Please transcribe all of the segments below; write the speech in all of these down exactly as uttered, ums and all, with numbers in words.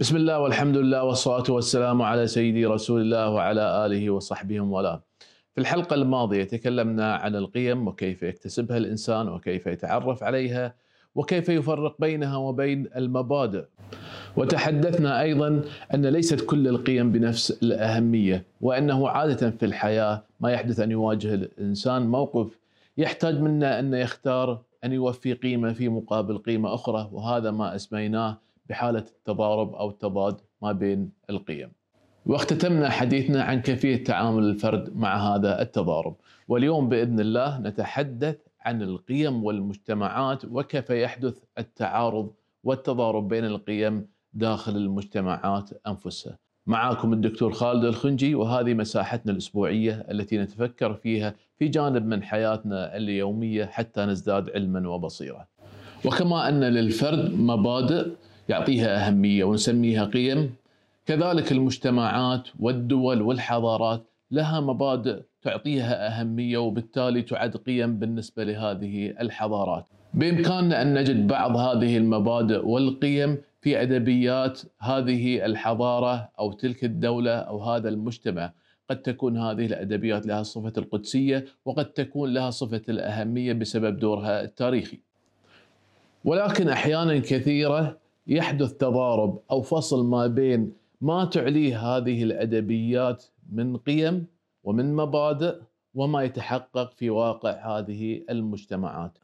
بسم الله والحمد لله والصلاة والسلام على سيدي رسول الله وعلى آله وصحبه والاه. في الحلقة الماضية تكلمنا عن القيم وكيف يكتسبها الإنسان وكيف يتعرف عليها وكيف يفرق بينها وبين المبادئ، وتحدثنا أيضا أن ليست كل القيم بنفس الأهمية، وأنه عادة في الحياة ما يحدث أن يواجه الإنسان موقف يحتاج منا أن يختار أن يوفي قيمة في مقابل قيمة أخرى، وهذا ما أسميناه بحالة التضارب أو التضاد ما بين القيم. واختتمنا حديثنا عن كيفية تعامل الفرد مع هذا التضارب، واليوم بإذن الله نتحدث عن القيم والمجتمعات وكيف يحدث التعارض والتضارب بين القيم داخل المجتمعات أنفسها. معاكم الدكتور خالد الخنجي، وهذه مساحتنا الأسبوعية التي نتفكر فيها في جانب من حياتنا اليومية حتى نزداد علما وبصيرة. وكما أن للفرد مبادئ يعطيها أهمية ونسميها قيم، كذلك المجتمعات والدول والحضارات لها مبادئ تعطيها أهمية وبالتالي تعد قيم بالنسبة لهذه الحضارات. بإمكاننا أن نجد بعض هذه المبادئ والقيم في أدبيات هذه الحضارة أو تلك الدولة أو هذا المجتمع. قد تكون هذه الأدبيات لها صفة القدسية وقد تكون لها صفة الأهمية بسبب دورها التاريخي، ولكن أحيانا كثيرة يحدث تضارب أو فصل ما بين ما تعليه هذه الأدبيات من قيم ومن مبادئ وما يتحقق في واقع هذه المجتمعات.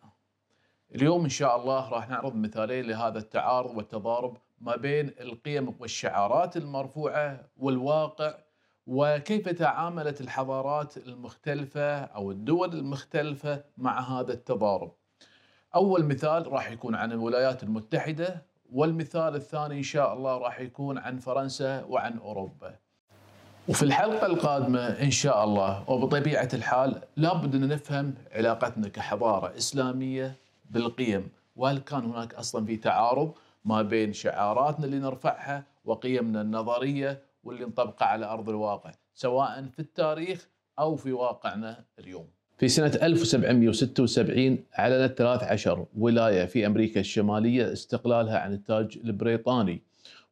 اليوم إن شاء الله راح نعرض مثالين لهذا التعارض والتضارب ما بين القيم والشعارات المرفوعة والواقع، وكيف تعاملت الحضارات المختلفة أو الدول المختلفة مع هذا التضارب. أول مثال راح يكون عن الولايات المتحدة، والمثال الثاني إن شاء الله راح يكون عن فرنسا وعن أوروبا. وفي الحلقة القادمة إن شاء الله وبطبيعة الحال لابد أن نفهم علاقتنا كحضارة إسلامية بالقيم، وهل كان هناك أصلا في تعارض ما بين شعاراتنا اللي نرفعها وقيمنا النظرية واللي نطبقها على أرض الواقع، سواء في التاريخ أو في واقعنا اليوم. في سنة ألف وسبعمئة وستة وسبعين أعلنت ثلاث عشرة ولاية في أمريكا الشمالية استقلالها عن التاج البريطاني،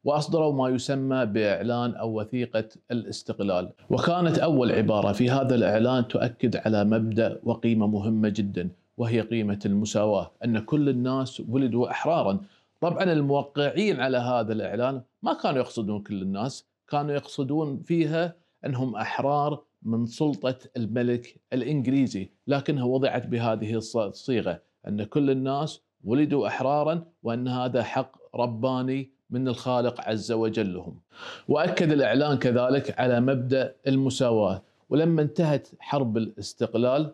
وأصدروا ما يسمى بإعلان أو وثيقة الاستقلال. وكانت أول عبارة في هذا الإعلان تؤكد على مبدأ وقيمة مهمة جدا، وهي قيمة المساواة، أن كل الناس ولدوا أحرارا. طبعا الموقعين على هذا الإعلان ما كانوا يقصدون كل الناس، كانوا يقصدون فيها أنهم أحرار من سلطة الملك الإنجليزي، لكنها وضعت بهذه الصيغة أن كل الناس ولدوا أحرارا وأن هذا حق رباني من الخالق عز وجل لهم. وأكد الإعلان كذلك على مبدأ المساواة. ولما انتهت حرب الاستقلال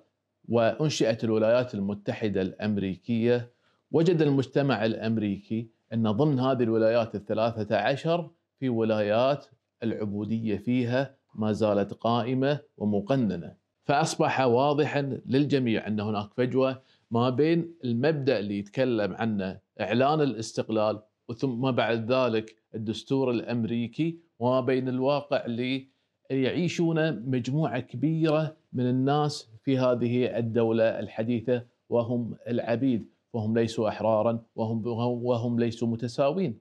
وأنشئت الولايات المتحدة الأمريكية، وجد المجتمع الأمريكي أن ضمن هذه الولايات الثلاثة عشر في ولايات العبودية فيها ما زالت قائمة ومقننة، فأصبح واضحا للجميع أن هناك فجوة ما بين المبدأ اللي يتكلم عنه إعلان الاستقلال وثم بعد ذلك الدستور الأمريكي، وما بين الواقع اللي يعيشونه مجموعة كبيرة من الناس في هذه الدولة الحديثة وهم العبيد، وهم ليسوا أحرارا وهم, وهم ليسوا متساوين.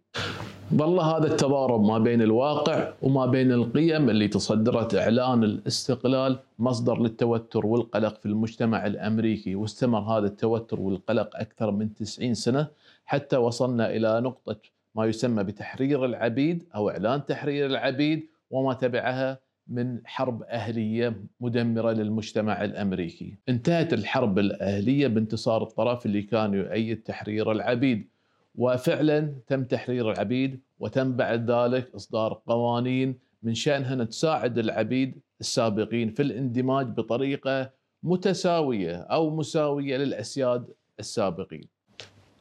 ظل هذا التضارب ما بين الواقع وما بين القيم اللي تصدرت إعلان الاستقلال مصدر للتوتر والقلق في المجتمع الأمريكي، واستمر هذا التوتر والقلق أكثر من تسعين سنة حتى وصلنا إلى نقطة ما يسمى بتحرير العبيد أو إعلان تحرير العبيد، وما تبعها من حرب أهلية مدمرة للمجتمع الأمريكي. انتهت الحرب الأهلية بانتصار الطرف اللي كان يؤيد تحرير العبيد، وفعلا تم تحرير العبيد، وتم بعد ذلك إصدار قوانين من شأنها تساعد العبيد السابقين في الاندماج بطريقة متساوية أو مساوية للأسياد السابقين.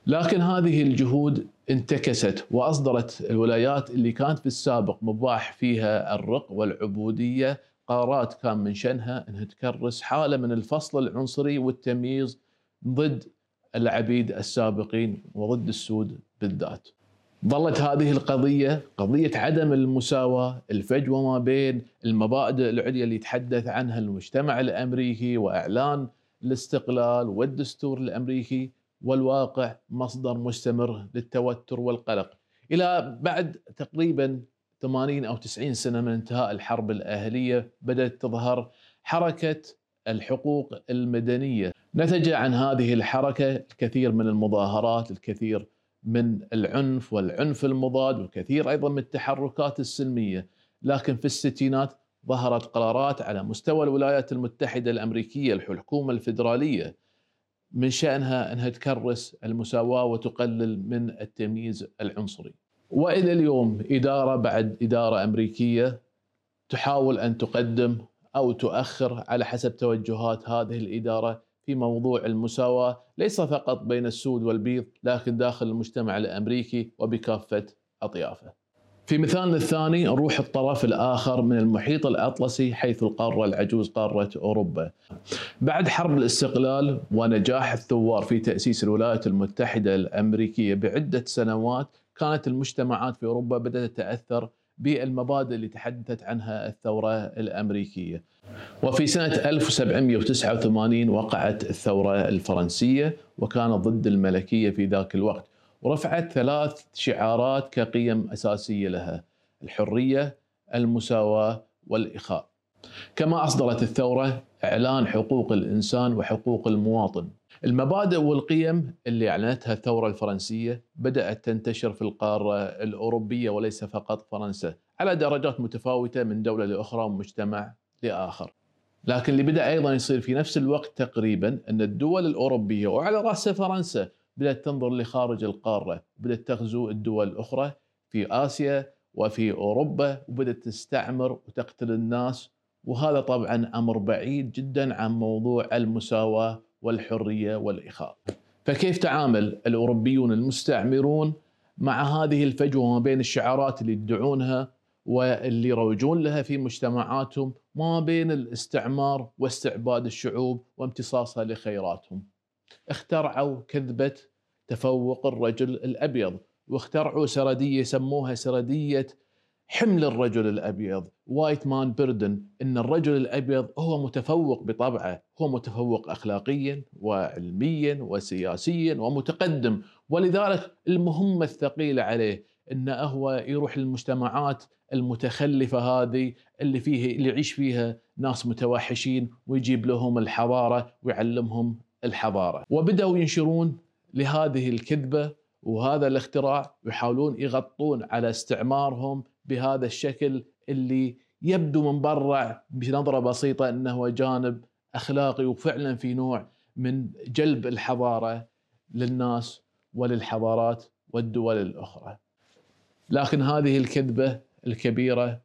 لكن هذه الجهود انتكست، وأصدرت الولايات اللي كانت في السابق مباح فيها الرق والعبودية قرارات كان من شأنها أنها تكرس حالة من الفصل العنصري والتمييز ضد العبيد السابقين وضد السود بالذات. ظلت هذه القضية قضية عدم المساواة، الفجوة ما بين المبادئ العليا اللي يتحدث عنها المجتمع الأمريكي وإعلان الاستقلال والدستور الأمريكي والواقع، مصدر مستمر للتوتر والقلق. إلى بعد تقريبا ثمانين أو تسعين سنة من انتهاء الحرب الأهلية بدأت تظهر حركة الحقوق المدنية. نتج عن هذه الحركة الكثير من المظاهرات، الكثير من العنف والعنف المضاد، والكثير أيضا من التحركات السلمية. لكن في الستينات ظهرت قرارات على مستوى الولايات المتحدة الأمريكية، الحكومة الفيدرالية، من شأنها أنها تكرس المساواة وتقلل من التمييز العنصري. وإلى اليوم إدارة بعد إدارة أمريكية تحاول أن تقدم أو تؤخر على حسب توجهات هذه الإدارة في موضوع المساواة، ليس فقط بين السود والبيض، لكن داخل المجتمع الأمريكي وبكافة أطيافه. في مثالنا الثاني نروح الطرف الآخر من المحيط الأطلسي، حيث القارة العجوز قارة أوروبا. بعد حرب الاستقلال ونجاح الثوار في تأسيس الولايات المتحدة الأمريكية بعدة سنوات، كانت المجتمعات في أوروبا بدأت تتأثر بالمبادئ اللي تحدثت عنها الثورة الأمريكية. وفي سنة ألف وسبعمئة وتسعة وثمانين وقعت الثورة الفرنسية، وكانت ضد الملكية في ذاك الوقت، ورفعت ثلاث شعارات كقيم أساسية لها: الحرية، المساواة، والإخاء. كما أصدرت الثورة إعلان حقوق الإنسان وحقوق المواطن. المبادئ والقيم اللي أعلنتها الثورة الفرنسية بدأت تنتشر في القارة الأوروبية، وليس فقط فرنسا، على درجات متفاوتة من دولة لأخرى ومجتمع لآخر. لكن اللي بدأ أيضا يصير في نفس الوقت تقريبا أن الدول الأوروبية وعلى رأسها فرنسا بدأت تنظر لخارج القارة، بدأت تغزو الدول الأخرى في آسيا وفي أوروبا، وبدأت تستعمر وتقتل الناس. وهذا طبعا أمر بعيد جدا عن موضوع المساواة والحرية والإخاء. فكيف تعامل الأوروبيون المستعمرون مع هذه الفجوة ما بين الشعارات اللي يدعونها واللي يروجون لها في مجتمعاتهم، ما بين الاستعمار واستعباد الشعوب وامتصاصها لخيراتهم؟ اخترعوا كذبة تفوق الرجل الأبيض، واخترعوا سردية سموها سردية حمل الرجل الأبيض، وايت مان بيردن، إن الرجل الأبيض هو متفوق بطبعه، هو متفوق أخلاقيا وعلميا وسياسيا ومتقدم، ولذلك المهمة الثقيلة عليه إنه هو يروح للمجتمعات المتخلفة هذه اللي فيه اللي يعيش فيها ناس متوحشين، ويجيب لهم الحضارة ويعلمهم الحضارة. وبدأوا ينشرون لهذه الكذبة وهذا الاختراع، ويحاولون يغطون على استعمارهم بهذا الشكل اللي يبدو من برا بنظرة بسيطة أنه جانب أخلاقي، وفعلا في نوع من جلب الحضارة للناس وللحضارات والدول الأخرى. لكن هذه الكذبة الكبيرة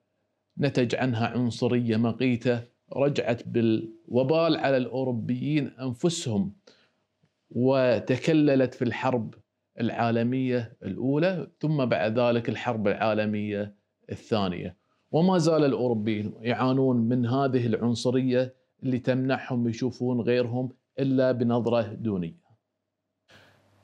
نتج عنها عنصرية مقيتة رجعت بالوبال على الأوروبيين أنفسهم، وتكللت في الحرب العالمية الأولى، ثم بعد ذلك الحرب العالمية الثانية. وما زال الأوروبيين يعانون من هذه العنصرية اللي تمنعهم يشوفون غيرهم إلا بنظرة دونية.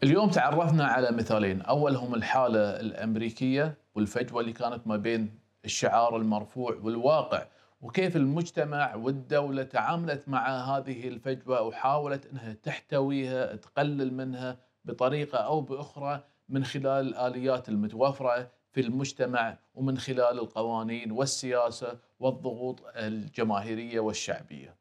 اليوم تعرفنا على مثالين، أولهم الحالة الأمريكية والفجوة اللي كانت ما بين الشعار المرفوع والواقع، وكيف المجتمع والدولة تعاملت مع هذه الفجوة وحاولت أنها تحتويها، تقلل منها بطريقة أو بأخرى من خلال الآليات المتوفرة في المجتمع، ومن خلال القوانين والسياسة والضغوط الجماهيرية والشعبية.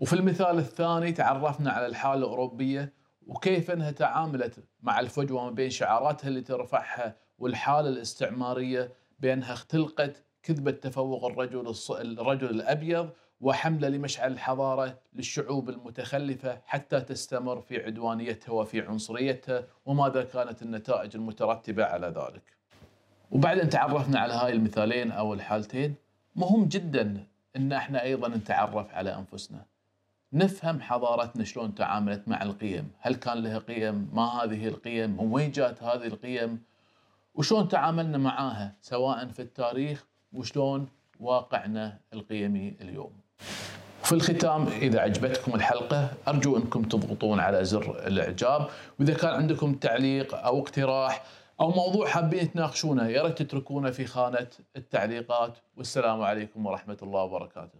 وفي المثال الثاني تعرفنا على الحالة الأوروبية وكيف أنها تعاملت مع الفجوة ما بين شعاراتها اللي ترفعها والحالة الاستعمارية، بأنها اختلقت كذبة تفوق الرجل الص... الرجل الأبيض، وحملة لمشعل الحضارة للشعوب المتخلفة حتى تستمر في عدوانيتها وفي عنصريتها، وماذا كانت النتائج المترتبة على ذلك. وبعد أن تعرفنا على هاي المثالين أو الحالتين، مهم جدا أن احنا أيضا نتعرف على أنفسنا، نفهم حضارتنا شلون تعاملت مع القيم، هل كان لها قيم، ما هذه القيم، وين جات هذه القيم، وشلون تعاملنا معاها سواء في التاريخ، وشلون واقعنا القيمي اليوم. في الختام، إذا عجبتكم الحلقة أرجو أنكم تضغطون على زر الإعجاب، وإذا كان عندكم تعليق أو اقتراح أو موضوع حابين تناقشونه، يا ريت تتركونه في خانة التعليقات. والسلام عليكم ورحمة الله وبركاته.